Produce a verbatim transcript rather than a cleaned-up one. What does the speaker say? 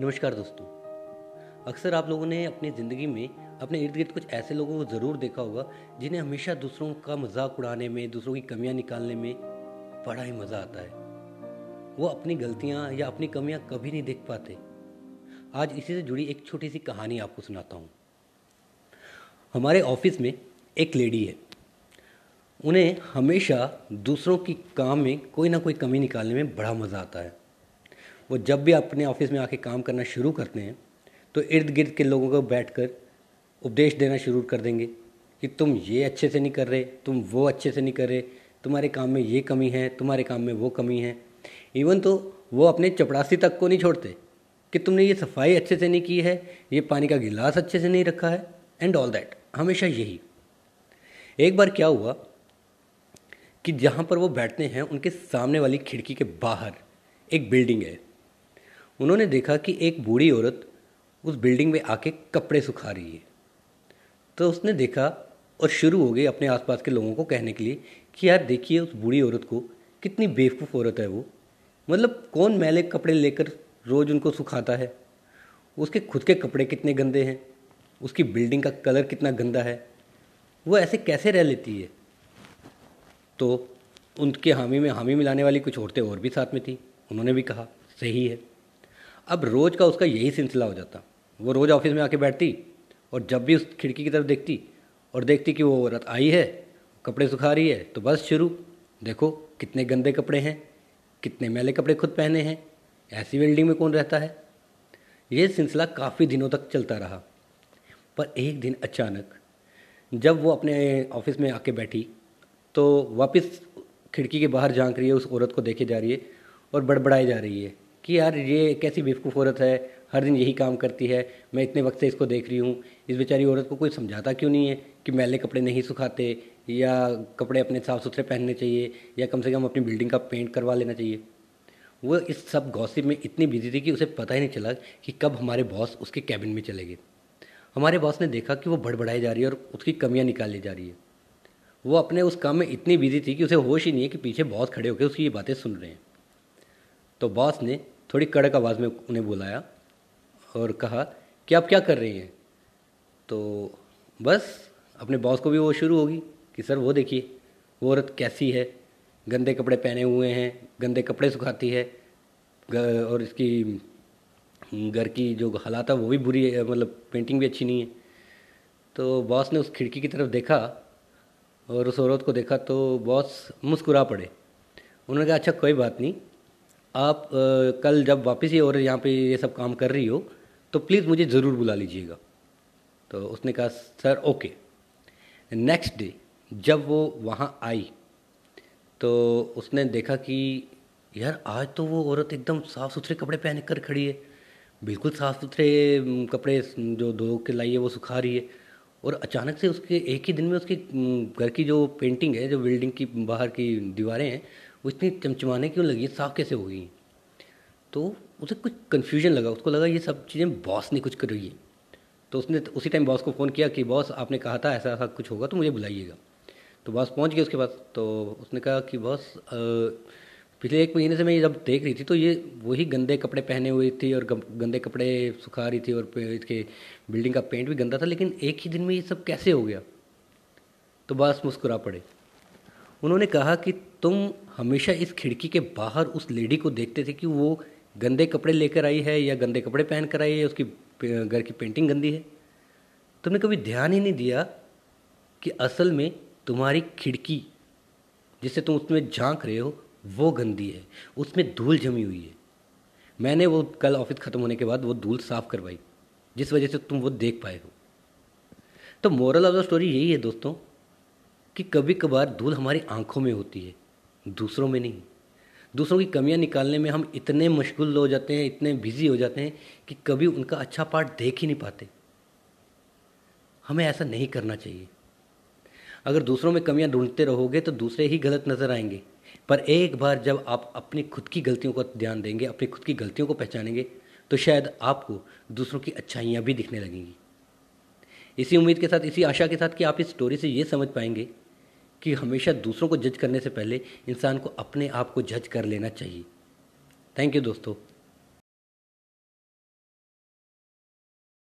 नमस्कार दोस्तों, अक्सर आप लोगों ने अपनी ज़िंदगी में अपने इर्द गिर्द कुछ ऐसे लोगों को ज़रूर देखा होगा जिन्हें हमेशा दूसरों का मजाक उड़ाने में, दूसरों की कमियां निकालने में बड़ा ही मज़ा आता है। वो अपनी गलतियां या अपनी कमियां कभी नहीं देख पाते। आज इसी से जुड़ी एक छोटी सी कहानी आपको सुनाता हूँ। हमारे ऑफिस में एक लेडी है, उन्हें हमेशा दूसरों की काम में कोई ना कोई कमी निकालने में बड़ा मज़ा आता है। वो जब भी अपने ऑफिस में आके काम करना शुरू करते हैं तो इर्द गिर्द के लोगों को बैठकर उपदेश देना शुरू कर देंगे कि तुम ये अच्छे से नहीं कर रहे, तुम वो अच्छे से नहीं कर रहे, तुम्हारे काम में ये कमी है, तुम्हारे काम में वो कमी है। इवन तो वो अपने चपड़ासी तक को नहीं छोड़ते कि तुमने ये सफाई अच्छे से नहीं की है, ये पानी का गिलास अच्छे से नहीं रखा है, एंड ऑल दैट, हमेशा यही। एक बार क्या हुआ कि जहाँ पर वो बैठते हैं उनके सामने वाली खिड़की के बाहर एक बिल्डिंग है। उन्होंने देखा कि एक बूढ़ी औरत उस बिल्डिंग में आके कपड़े सुखा रही है। तो उसने देखा और शुरू हो गई अपने आसपास के लोगों को कहने के लिए कि यार देखिए उस बूढ़ी औरत को, कितनी बेवकूफ़ औरत है वो, मतलब कौन मैले कपड़े लेकर रोज़ उनको सुखाता है, उसके खुद के कपड़े कितने गंदे हैं, उसकी बिल्डिंग का कलर कितना गंदा है, वो ऐसे कैसे रह लेती है। तो उनके हामी में हामी मिलाने वाली कुछ औरतें और भी साथ में थी, उन्होंने भी कहा सही है। अब रोज़ का उसका यही सिलसिला हो जाता। वो रोज़ ऑफिस में आके बैठती और जब भी उस खिड़की की तरफ देखती और देखती कि वो औरत आई है, कपड़े सुखा रही है, तो बस शुरू, देखो कितने गंदे कपड़े हैं, कितने मैले कपड़े खुद पहने हैं, ऐसी बिल्डिंग में कौन रहता है। ये सिलसिला काफ़ी दिनों तक चलता रहा। पर एक दिन अचानक जब वो अपने ऑफिस में आके बैठी तो वापस खिड़की के बाहर झाँक रही है, उस औरत को देखे जा रही है और बड़बड़ाई जा रही है कि यार ये कैसी बेवकूफ़ औरत है, हर दिन यही काम करती है, मैं इतने वक्त से इसको देख रही हूँ, इस बेचारी औरत को कोई समझाता क्यों नहीं है कि मैले कपड़े नहीं सुखाते या कपड़े अपने साफ़ सुथरे पहनने चाहिए या कम से कम अपनी बिल्डिंग का पेंट करवा लेना चाहिए। वो इस सब गॉसिप में इतनी बिजी थी कि उसे पता ही नहीं चला कि कब हमारे बॉस उसके कैबिन में चले गए। हमारे बॉस ने देखा कि वो बड़बड़ाई जा रही है और उसकी कमियाँ निकाली जा रही है। वो अपने उस काम में इतनी बिजी थी कि उसे होश ही नहीं है कि पीछे बॉस खड़े होकर उसकी ये बातें सुन रहे हैं। तो बॉस ने थोड़ी कड़क आवाज़ में उन्हें बुलाया और कहा कि आप क्या कर रही हैं। तो बस अपने बॉस को भी वो शुरू होगी कि सर वो देखिए वो औरत कैसी है, गंदे कपड़े पहने हुए हैं, गंदे कपड़े सुखाती है और इसकी घर की जो हालात है वो भी बुरी है, मतलब पेंटिंग भी अच्छी नहीं है। तो बॉस ने उस खिड़की की तरफ देखा और उस औरत को देखा तो बॉस मुस्कुरा पड़े। उन्होंने कहा अच्छा कोई बात नहीं, आप आ, कल जब वापस ये और यहाँ पे ये सब काम कर रही हो तो प्लीज़ मुझे ज़रूर बुला लीजिएगा। तो उसने कहा सर ओके। नेक्स्ट डे जब वो वहाँ आई तो उसने देखा कि यार आज तो वो औरत एकदम साफ़ सुथरे कपड़े पहन कर खड़ी है, बिल्कुल साफ़ सुथरे कपड़े जो धो के लाई है वो सुखा रही है, और अचानक से उसके एक ही दिन में उसके घर की जो पेंटिंग है, जो बिल्डिंग की बाहर की दीवारें हैं, वो इतनी चमचमाने क्यों लगी, साफ कैसे हो गई। तो उसे कुछ कन्फ्यूजन लगा, उसको लगा ये सब चीज़ें बॉस ने कुछ करी है। तो उसने उसी टाइम बॉस को फ़ोन किया कि बॉस आपने कहा था ऐसा ऐसा कुछ होगा तो मुझे बुलाइएगा। तो बॉस पहुंच गया उसके पास। तो उसने कहा कि बॉस पिछले एक महीने से मैं ये जब देख रही थी तो ये वही गंदे कपड़े पहने हुए थी और गंदे कपड़े सुखा रही थी और इसके बिल्डिंग का पेंट भी गंदा था, लेकिन एक ही दिन में ये सब कैसे हो गया। तो बॉस मुस्कुरा पड़े। उन्होंने कहा कि तुम हमेशा इस खिड़की के बाहर उस लेडी को देखते थे कि वो गंदे कपड़े लेकर आई है या गंदे कपड़े पहन कर आई है, उसकी घर की पेंटिंग गंदी है, तुमने कभी ध्यान ही नहीं दिया कि असल में तुम्हारी खिड़की जिससे तुम उसमें झांक रहे हो वो गंदी है, उसमें धूल जमी हुई है। मैंने वो कल ऑफिस ख़त्म होने के बाद वो धूल साफ़ करवाई जिस वजह से तुम वो देख पाए हो। तो मोरल ऑफ द स्टोरी यही है दोस्तों कि कभी कभार धूल हमारी आंखों में होती है, दूसरों में नहीं। दूसरों की कमियां निकालने में हम इतने मशगूल हो जाते हैं, इतने बिजी हो जाते हैं कि कभी उनका अच्छा पार्ट देख ही नहीं पाते। हमें ऐसा नहीं करना चाहिए। अगर दूसरों में कमियां ढूंढते रहोगे तो दूसरे ही गलत नज़र आएंगे, पर एक बार जब आप अपनी खुद की गलतियों को ध्यान देंगे, अपनी खुद की गलतियों को पहचानेंगे, तो शायद आपको दूसरों की अच्छाइयाँ भी दिखने लगेंगी। इसी उम्मीद के साथ, इसी आशा के साथ कि आप इस स्टोरी से ये समझ पाएंगे कि हमेशा दूसरों को जज करने से पहले इंसान को अपने आप को जज कर लेना चाहिए। थैंक यू दोस्तों।